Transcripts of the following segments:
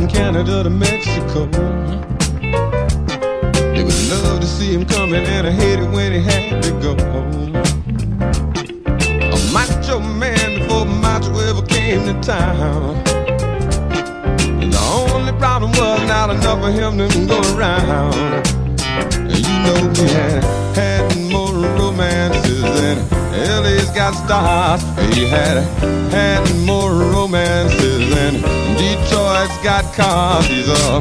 from Canada to Mexico. They would love to see him coming, and I hate it when he had to go. A macho man before macho ever came to town. And the only problem was not enough of him to go around. And you know he had more romances than LA's got stars. He had more romances than Detroit's got cars. He's a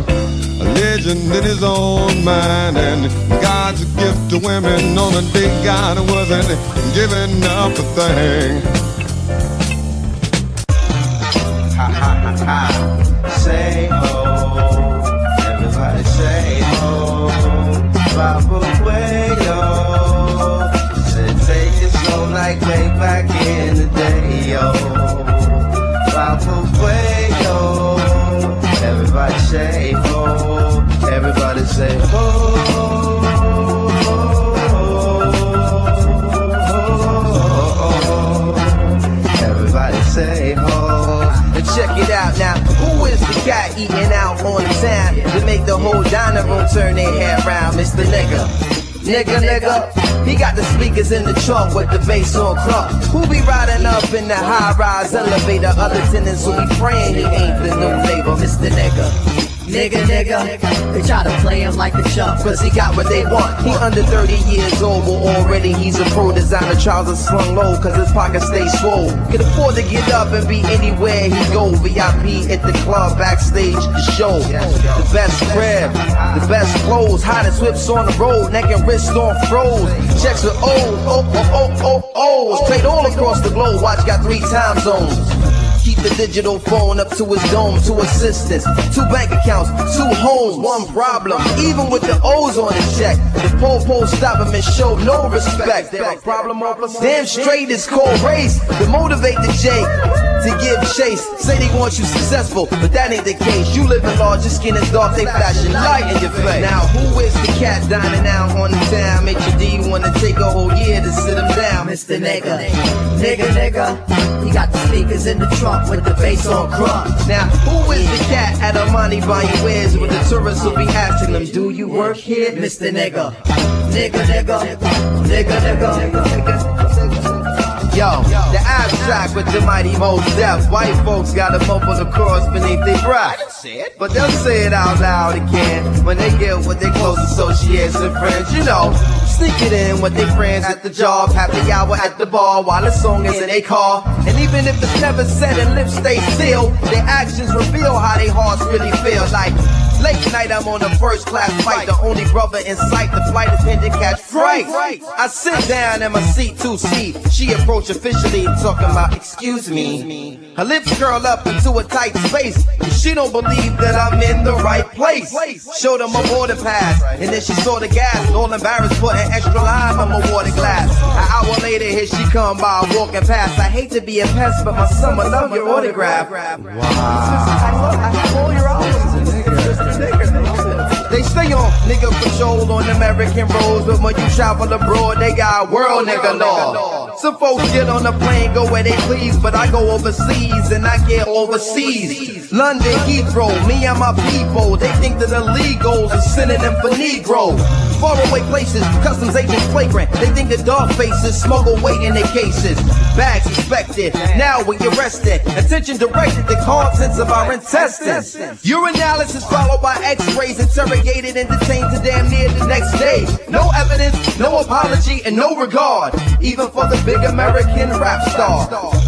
legend in his own mind, and God's a gift to women on a day God wasn't giving up a thing. Ha ha ha ha. Say ho, everybody say ho. Baba wayo. Said take it slow like way back in the day, yo. Baba wayo. Everybody say ho, everybody say ho. Everybody say ho. And check it out now, who is the guy eating out on time to make the whole dining room turn their head round? Mr. Nigga, nigga, nigga. He got the speakers in the trunk with the bass on club. Who be riding up in the high-rise elevator? Other tenants who be praying he ain't the new neighbor, Mr. Nigga. Nigga, nigga. They try to play him like the chump, cause he got what they want. He under 30 years old, but already he's a pro. Designer trousers slung low, cause his pockets stay swole. Can afford to get up and be anywhere he go. VIP at the club, backstage, the show. The best crib, the best clothes, hottest whips on the road, neck and wrist on froze. Checks with O's, O's, trade all across the globe. Watch got 3 time zones. Keep the digital phone up to his dome, 2 assistants, 2 bank accounts, 2 homes, 1 problem. Even with the O's on his check, the po-po stop him and show no respect. Damn straight is called race to motivate the J. To give chase, say they want you successful, but that ain't the case. You live in large, your skin is dark, they flashing light in your face. Now who is the cat dining out on the town? Make your D wanna take a whole year to sit him down, Mr. Nigga. Nigga, nigga. He got the speakers in the trunk with the bass on crop. Now who is the cat at Armani buying wares with the tourists who be asking them, do you work here, Mr. Nigga? Nigga, nigga. Nigga, nigga, nigga. Yo, the abstract with the mighty most depth. White folks got them up on the cross beneath their brow. But they'll say it out loud again when they get with their close associates and friends. You know, sneak it in with their friends at the job, happy hour at the bar, while the song is in their car. And even if it's never said and lips stay still, their actions reveal how their hearts really feel. Like, late night, I'm on a first-class flight. The only brother in sight, the flight attendant catch fright. I sit down in my seat 2C. She approached officially, talking about, excuse me. Her lips curl up into a tight space. She don't believe that I'm in the right place. Showed her my water pass, and then she saw the gas. All embarrassed, put an extra lime on my water glass. An hour later, here she come by, walking past. I hate to be a pest, but my son will love your autograph. Wow. I have all your autographs. They stay on nigga patrol on American roads, but when you travel abroad, they got world nigga law. Some folks get on a plane, go where they please, but I go overseas and I get overseas. London, Heathrow, me and my people, they think that illegals are sending them for Negro. Faraway places, customs agents flagrant, they think the dog faces smuggle weight in their cases. Bags inspected, now we arrested, attention directed, the contents of our intestines. Urinalysis followed by x-rays, interrogated and detained to damn near the next day. No evidence, no apology, and no regard, even for the big American rap star.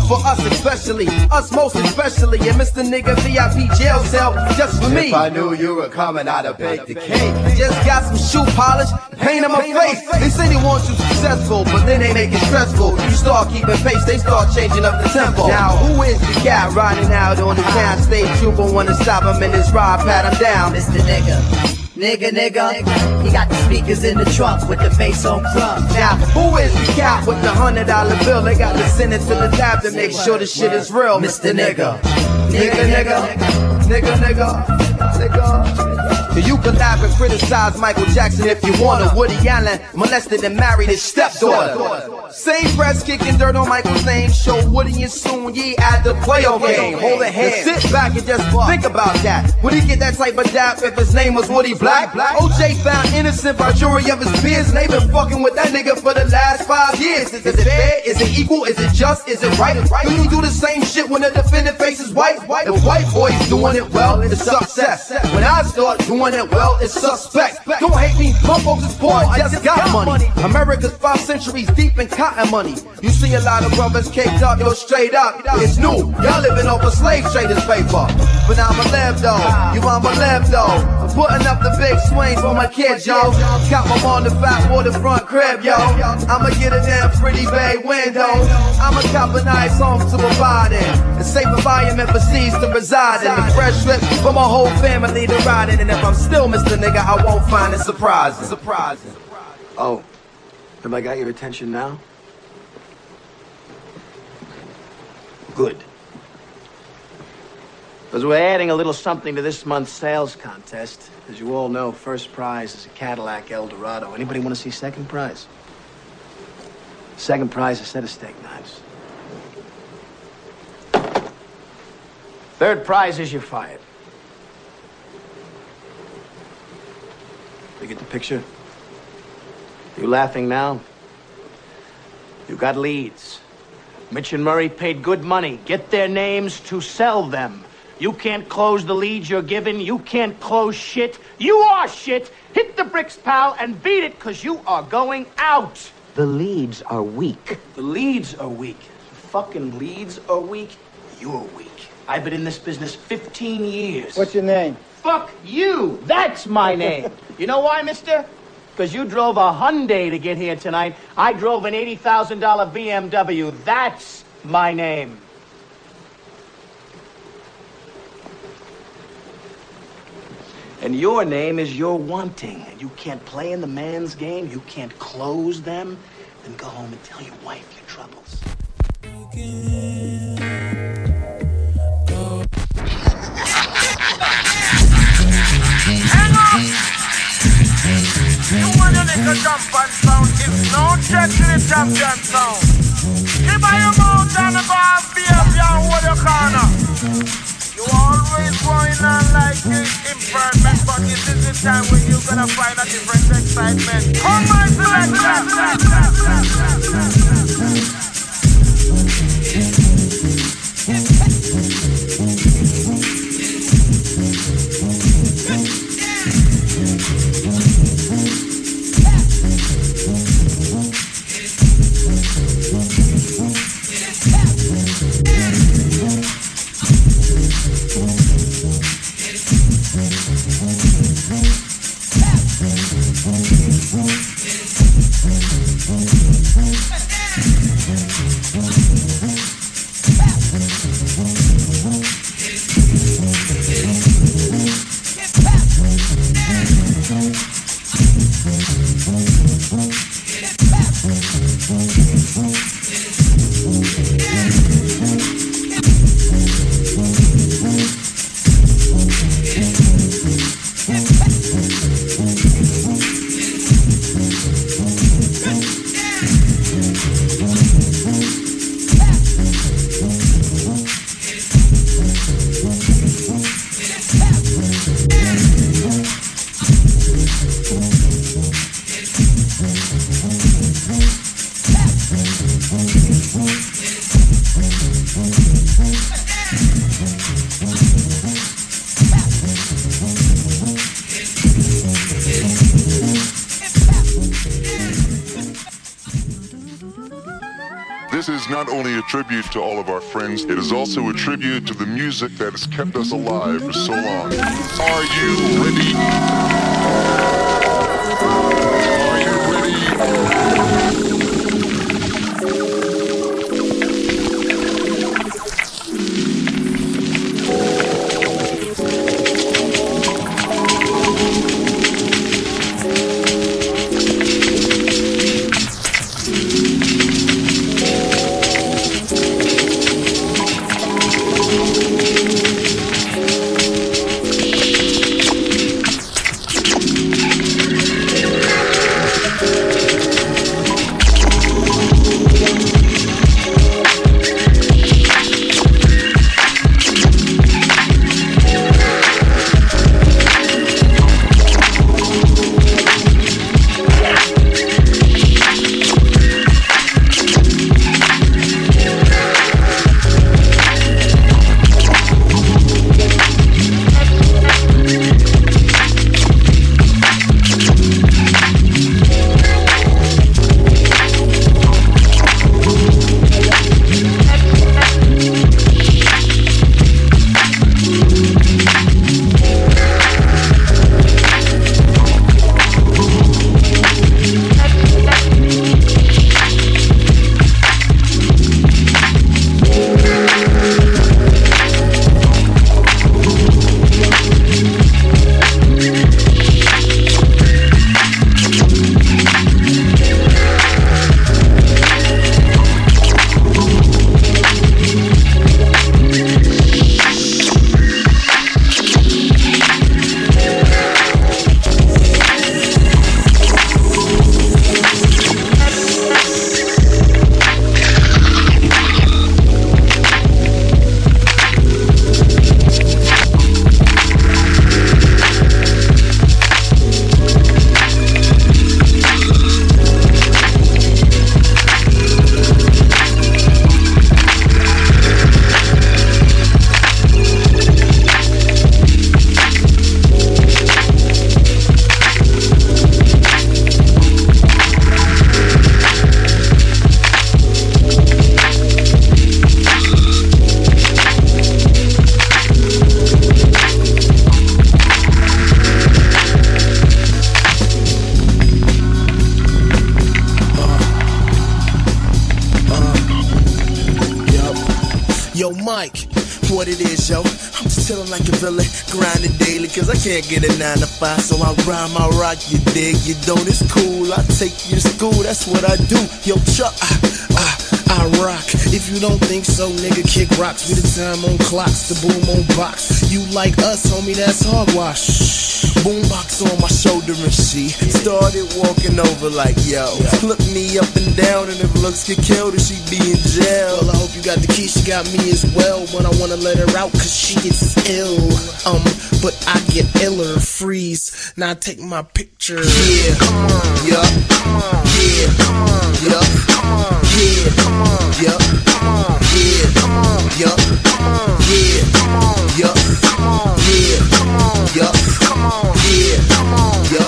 For us especially, us most especially, and Mr. Nigga VIP jail cell just for me. If I knew you were coming, I'd have baked the cake. Just got some shoe polish, paint on my face. They say they want you successful, but then they make it stressful. You start keeping pace, they start changing up the tempo. Now who is the guy riding out on the town? State trooper wanna stop him in his ride, pat him down, Mr. Nigga. Nigga, nigga, he got the speakers in the trunk with the bass on crumb. Now, who is the cat with the $100 bill? They got to send it to the tab to make sure the shit is real, Mr. Nigga. Nigga, nigga, nigga, nigga, nigga. You can laugh and criticize Michael Jackson if you wanna. Woody Allen molested and married his stepdaughter. Same press kicking dirt on Michael's name. Show Woody and soon ye at the playoff game. Hold a hand, sit back and just think about that. Would he get that type of dap if his name was Woody Black? OJ found innocent by jury of his peers, and they been fucking with that nigga for the last 5 years. Is it fair? Is it equal? Is it just? Is it right? Do you do the same shit when the defendant faces white? The white boy's doing it well, it's success. When I start doing it well, it's suspect. Don't hate me, my folks is poor, I just got money. America's 5 centuries deep in cotton money. You see a lot of brothers caked up, yo, straight up. It's new, y'all living off a slave trader's paper. But I'm a lab though, you I'm a lab though. I'm putting up the big swings for my kids, yo. Got my mom the fat waterfront crib, yo. I'ma get a damn pretty bay window. I'ma cop a nice home to provide in. A safe environment for seeds to reside in. The fresh slip for my whole family to ride in. And if I'm still Mr. Nigga, I won't find it surprising. Oh, have I got your attention now? Good. Because we're adding a little something to this month's sales contest. As you all know, first prize is a Cadillac Eldorado. Anybody want to see second prize? Second prize, a set of steak knives. Third prize is you're fired. You get the picture? You laughing now? You got leads. Mitch and Murray paid good money. Get their names to sell them. You can't close the leads you're given. You can't close shit. You are shit. Hit the bricks, pal, and beat it, because you are going out. The leads are weak. The leads are weak. The fucking leads are weak. You're weak. I've been in this business 15 years. What's your name? Fuck you. That's my name. You know why, mister? Because you drove a Hyundai to get here tonight. I drove an $80,000 BMW. That's my name. And your name is your wanting. And you can't play in the man's game. You can't close them. Then go home and tell your wife your troubles. Hang on! You wanna make a jump and sound. It's no check to the champion sound. Keep your mouth down above, be up your hold your corner. You always going on like this imperfect, but it is the time when you gonna find a different excitement. Come on, Tribute to all of our friends. It is also a tribute to the music that has kept us alive for so long. Are you ready? Are you Mike. What it is, yo, I'm just chillin' like a villain, grindin' daily, cause I can't get a 9 to 5, so I rhyme, I rock, you dig, you don't, it's cool, I take you to school, that's what I do, yo, Chuck, I rock. If you don't think so, nigga, kick rocks. We the time on clocks, the boom on box. You like us, homie, that's hogwash. Boombox on my shoulder and she started walking over like, yo. Look me up and down, and if looks get killed, then she be in jail. Well, I hope you got the key, she got me as well. When I wanna let her out, cause she gets ill. But I get iller, freeze. Now I take my picture. Yeah, come on, yeah, come on, yeah, come on, yeah, come on, yeah, come on. Yeah, come on, yeah, come on, yeah, come on, yeah, come on, yeah, come on, yeah, come on, yeah, come on, yeah, come on, yeah, come on, yeah,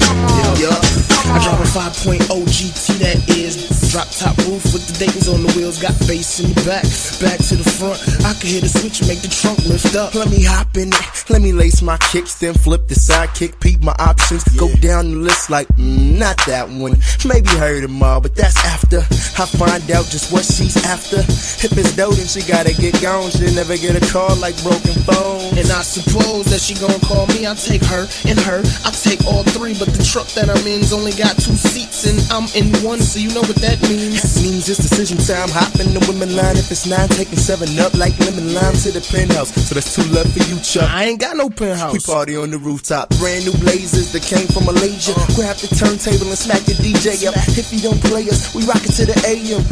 come on, yeah. I drop a 5.0 GT, that is drop top roof with the Dayton's on the wheels, got bass in the back, back to the front. I can hear the switch, make the trunk lift up. Let me hop in it, let me lace my kicks, then flip the sidekick, peep my options, go down the list like not that one. Maybe heard them all, but that's after I find out just what she's after. Hip is dope and she gotta get gone. She'll never get a call like broken phone. And I suppose that she gon' call me. I take her and her, I take all three, but the truck that I'm in's only got 2 seats and I'm in one, so you know what that means. That means it's decision time. Hopping the women line. If it's 9, taking 7 up like lemon lime to the penthouse. So that's 2 left for you, Chuck. I ain't got no penthouse. We party on the rooftop. Brand new blazers that came from Malaysia. Grab the turntable and smack the DJ up. If you don't play us, we rock it to the AM.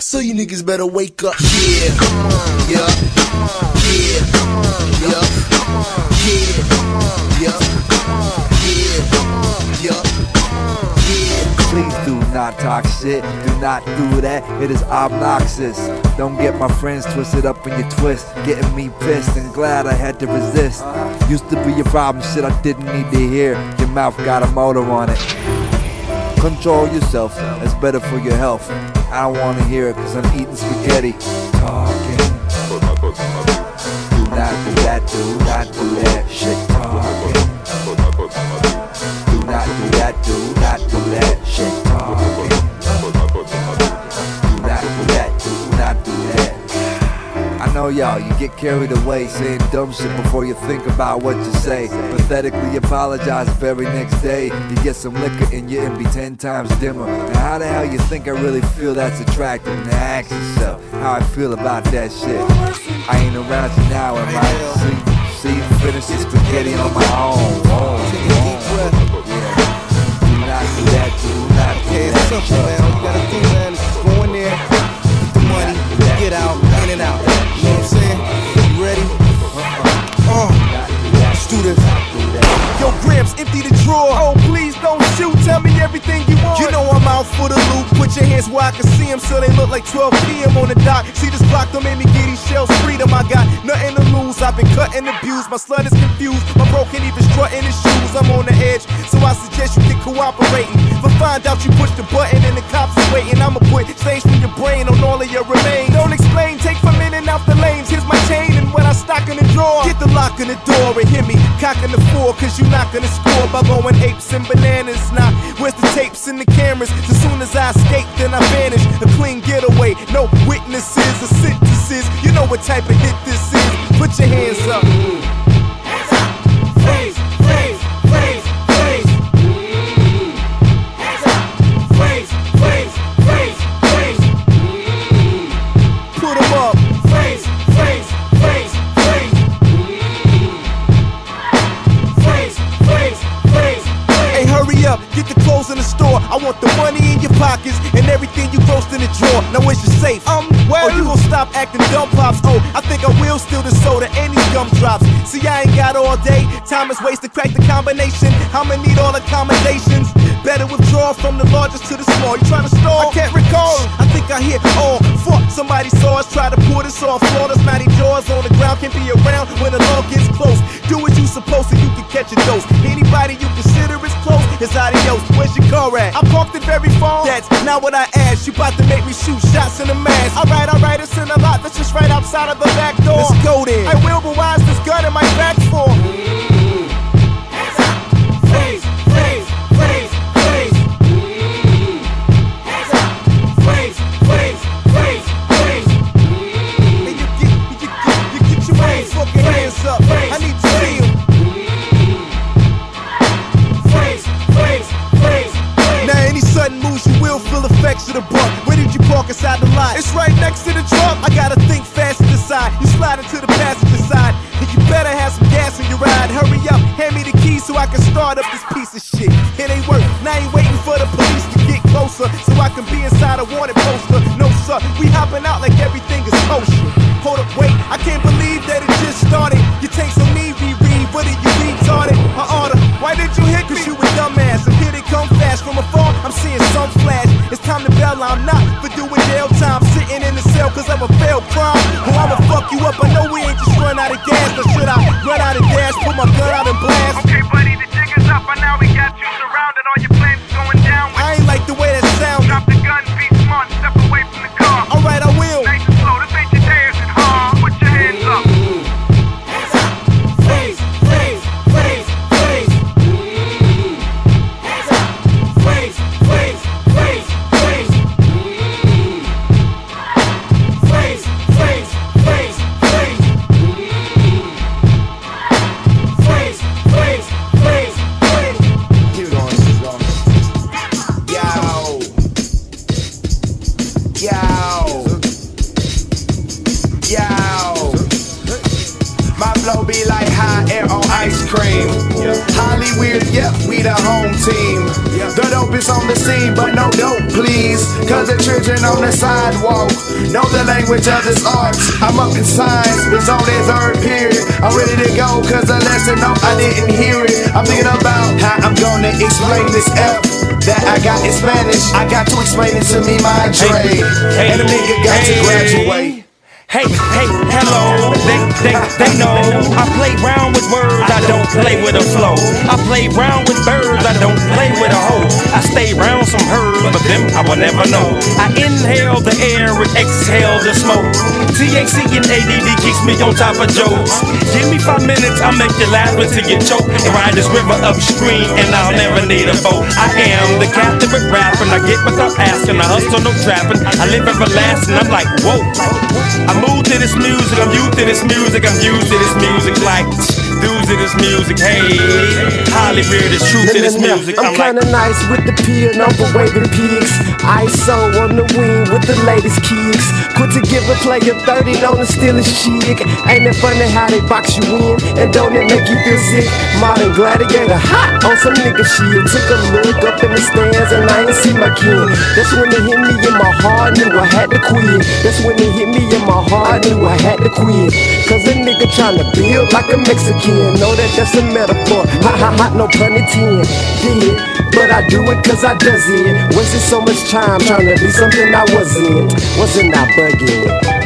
So you niggas better wake up. Yeah, come on, yeah, come on, yeah, come on, yeah, come on, yeah, come on, yeah, come on, yeah, come on, yeah, come on, yeah. Please do not talk shit, do not do that, it is obnoxious. Don't get my friends twisted up when you twist, getting me pissed and glad I had to resist. Used to be your problem, shit I didn't need to hear. Your mouth got a motor on it. Control yourself, that's better for your health. I don't want to hear it cause I'm eating spaghetti. Talking. Do not do that, do not do that shit. Talking. Do not do that, do not do that shit. Talking. Do not do that, do not do that. I know y'all, you get carried away saying dumb shit before you think about what you say. Pathetically apologize very next day. You get some liquor and you're be 10 times dimmer. Now how the hell you think I really feel that's attractive? Now ask yourself how I feel about that shit. I ain't around you now, am I? See, finish this spaghetti on my own. Take a deep breath. Do not do that, do not do that. It's simple, man. All you gotta do, man, is go in there, get the money, get out, in and out. You know what I'm saying? You ready? Let's do this. Yo, Gramps, empty the drawer. Oh, please don't shoot. Tell me everything you want. You know I'm out for the loot. Put your hands where I can see them, so they look like 12 p.m. on the dock. See this block, don't make me get these shells. Freedom, I got nothing to lose. I've been cut and abused. My slut is confused. My bro can't even strut in his shoes. I'm on the edge, so I suggest you get cooperating. But find out you push the button and the cops are waiting. I'ma put stains from your brain on all of your remains. Don't explain, take from in and out the lanes. Here's my chain, and when I stock in the drawer, get the lock in the door and hit me cocking the 4, cause you not gonna score by going apes and bananas. Nah, where's the tapes and the cameras? As soon as I escape, then I vanish. A clean getaway, no witnesses or sentences. You know what type of hit this is. Put your hands up. Hands up. Freeze, freeze, freeze, freeze. Hands up. Freeze, freeze, freeze, freeze. Put them up. Freeze, freeze, freeze, freeze. Hurry up, get the clothes in the store. I want the money in your pockets and everything you grossed in the drawer. Now it's your safe. Well, you gon' stop acting dumb pops. Oh, I think I will steal the soda and these gumdrops. See, I ain't got all day. Time is wasted, crack the combination. I'ma need all accommodations. Better withdraw from the largest to the small. You tryna stall? I can't recall. I think I hear all. Fuck, somebody saw us try to pull this off. Flawless, mighty jaws on the ground can't be around when the law gets close. Do what you supposed to, you can catch a dose. Anybody you consider is close, it's adios. Where's your car at? I parked it very far. That's not what I asked. You about to make me shoot shots in the mask. Alright, it's in a lot. That's just right outside of the back door. Let's go then. I will, but why is this gun in my back for? Hands up. Freeze, freeze, freeze. Hands up, freeze, freeze, freeze, freeze. extra the buck. Where did you park inside the lot? It's right next to the truck. I gotta think fast and decide. You slide into the passenger side, and you better have some gas in your ride. Hurry up, hand me the keys so I can start up this piece of shit. It ain't work, now I ain't waiting for the police to get closer, so I can be inside a wanted poster. No sir, we hopping out like everything is kosher. Hold up, wait, I can't believe that it just started. You take some need reread, what are you retarded? I order, why did you hit me? Cause you a dumbass, and here they come fast. From afar, I'm seeing some flash. It's time to bell, I'm not for doing jail time. Sitting in the cell cause I'm a failed crime. Well, I'ma fuck you up, I know we ain't just run out of gas. But should I run out of gas, pull my gun out and blast? Okay buddy, the jig is up, and now we got you surrounded. All your plans going down with. I ain't like the way that sound. Drop the gun, be smart, step away from the car. Alright, I will. Nice and slow, this ain't your dancing. On the sidewalk, know the language of this art. I'm up in science, it's only third period. I'm ready to go, cause the lesson, no, I didn't hear it. I'm thinking about how I'm gonna explain this F that I got in Spanish. I got to explain it to me, my trade. And a nigga got to graduate. Hey, hey, hello, they know I play round with words, I don't play with a flow. I play round with birds, I don't play with a hoe. I stay round some herbs, but them I will never know. I inhale the air and exhale the smoke. THC and ADD keeps me on top of jokes. Give me 5 minutes, I'll make you laugh until you choke. And ride this river upstream and I'll never need a boat. I am the captain with rapping, I get without asking, I hustle no trapping, I live everlasting, I'm like, whoa. I'm moved to this music, I'm used to this music, I'm used to this music, like dudes to this music, hey, Hollywood is true to this music. I'm kinda like, nice with the peeing over waving pigs, ISO on the wing with the latest kicks. Quit to give a player 30, don't steal his chick. Ain't it funny how they box you in, and don't it make you feel sick? Modern gladiator, hot on some nigga shit. Took a look up in the stands and I ain't see my kin. That's when it hit me in my heart, knew I had to quit. That's when it hit me in my heart. I knew I had to quit, cause a nigga tryna build like a Mexican. Know that that's a metaphor, ha ha ha, no pun intended. Did, but I do it cause I does it. Wasted so much time tryna be something I wasn't. Wasn't I bugging?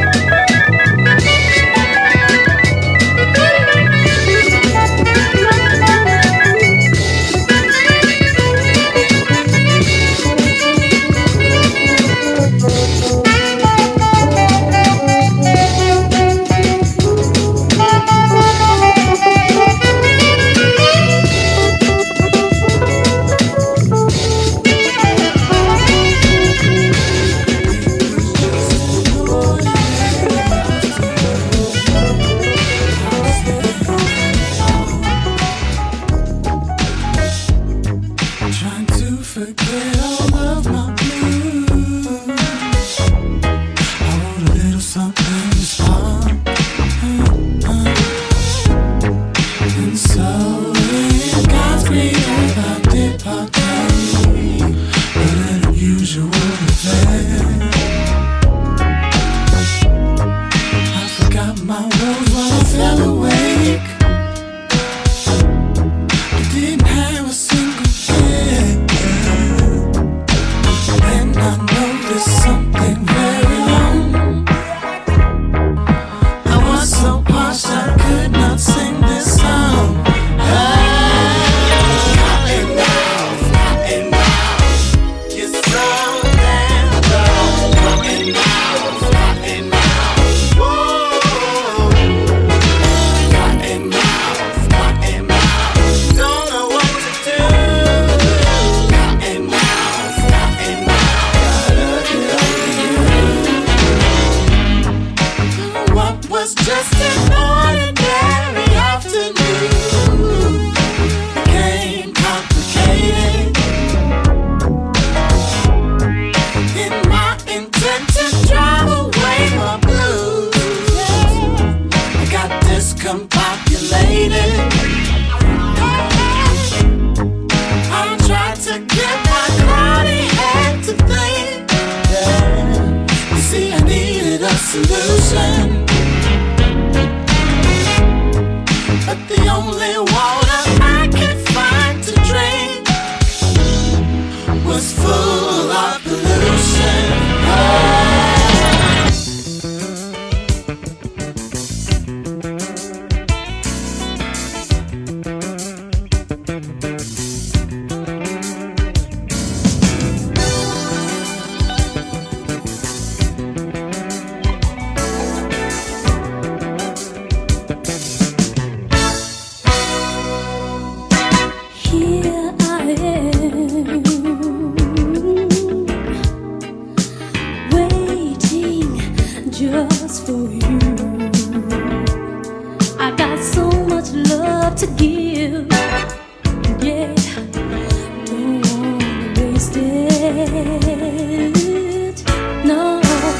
it. No, oh,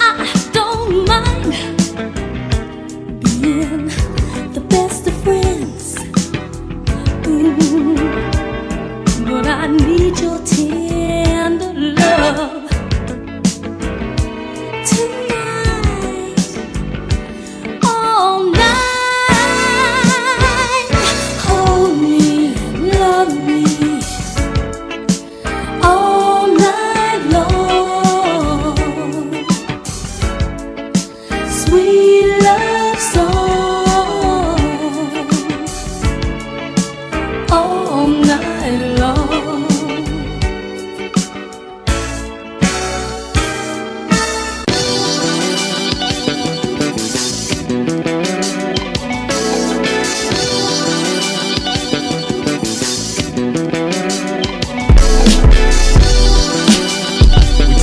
I don't mind being the best of friends. Ooh, but I need your tender love tonight.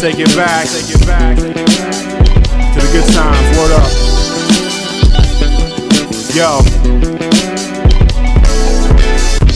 Take it back, take it back, take it back to the good times. What up? Yo.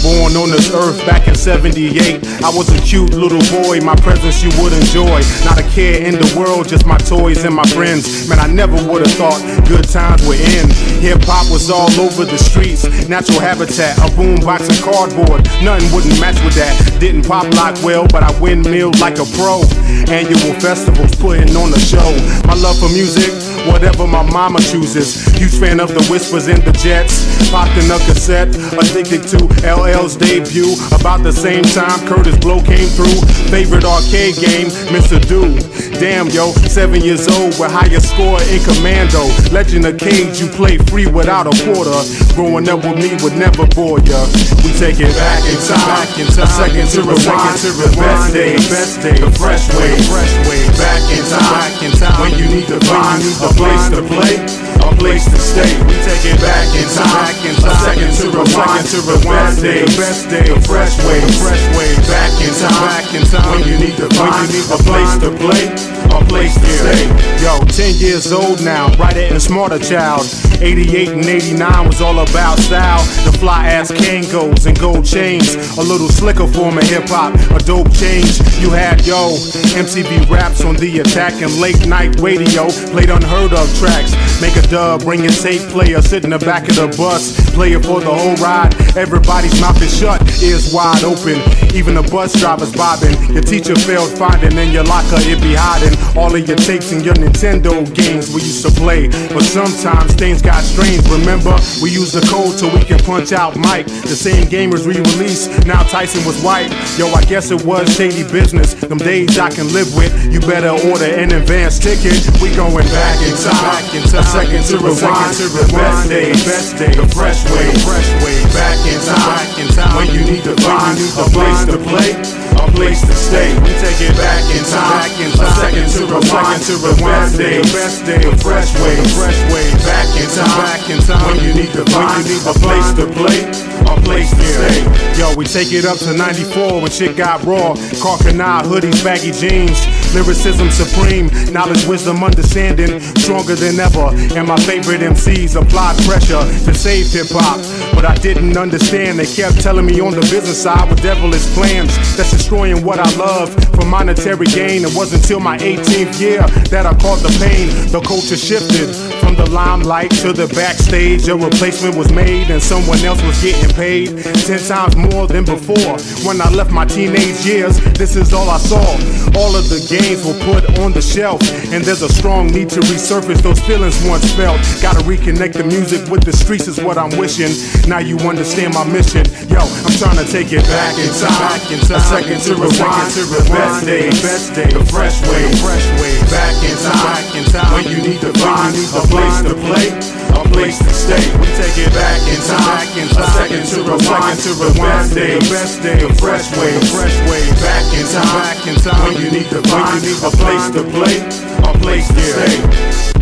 Born on this earth back in 78, I was a cute little boy, my presence you would enjoy. Not a care in the world, just my toys and my friends. Man, I never would have thought good times would end. Hip-hop was all over the streets, natural habitat, a boombox and cardboard, nothing wouldn't match with that. Didn't pop like well, but I windmilled like a pro. Annual festivals, putting on a show. My love for music, whatever my mama chooses. Huge fan of The Whispers and The Jets. Popped in a cassette, addicted to LL's debut. About the same time Curtis Blow came through. Favorite arcade game, Mr. Dude. Damn yo, 7 years old with higher score in Commando. Legend of Cage, you play free without a quarter. Growing up with me would never bore ya. We take it back in time, back in time. A second to rewind, the best days, the fresh way. Fresh way back in time, when you need to find a place to play, a place to stay. We take it back in time, a second to rewind, the best day, the fresh way. Fresh way back in time, when you need to find a place to play, a place to stay. Yo, 10 years old now, brighter and smarter child. 88 and 89 was all about style. The fly ass Kangos and gold chains, a little slicker form of hip hop, a dope change. You had yo MTV raps on the attack and late night radio played unheard of tracks. Make a dub, bring your tape player, sit in the back of the bus, play it for the whole ride. Everybody's mouth is shut, ears wide open, even the bus driver's bobbing. Your teacher failed finding in your locker, it be hiding all of your tapes and your Nintendo games we used to play. But sometimes things got strange. Remember, we used the code so we can punch out Mike. The same gamers re-released, now Tyson was white. Yo, I guess it was shady business. Them days I can live with. You better order an advance ticket. We going back in time, a second to rewind, the best days, the fresh way, back in time, when you need to find a place to play, a place to stay. We take it back in time, a second to rewind, the best day, the fresh way, back in time, when you need to find a place to play, a place to stay. Yo, we take it up to 94 when shit got raw. Carcanai hoodies, baggy jeans, lyricism supreme, knowledge, wisdom, understanding, stronger than ever. And my favorite MCs applied pressure to save hip-hop, but I didn't understand. They kept telling me on the business side with devilish plans that's destroying what I love for monetary gain. It wasn't till my 18th year that I caught the pain. The culture shifted from the limelight to the backstage. A replacement was made and someone else was getting paid 10 times more than before. When I left my teenage years, this is all I saw. All of the games were put on the shelf, and there's a strong need to resurface those feelings once felt. Gotta reconnect the music with the streets is what I'm wishing. Now you understand my mission. Yo, I'm trying to take it back in time, a second to rewind, the best day, the fresh way, back in time, when you need to find a place to play, a place to stay. We take it back in time, a second to rewind, the best day, the fresh way, back in time, when you need to find a place to play, a place to stay.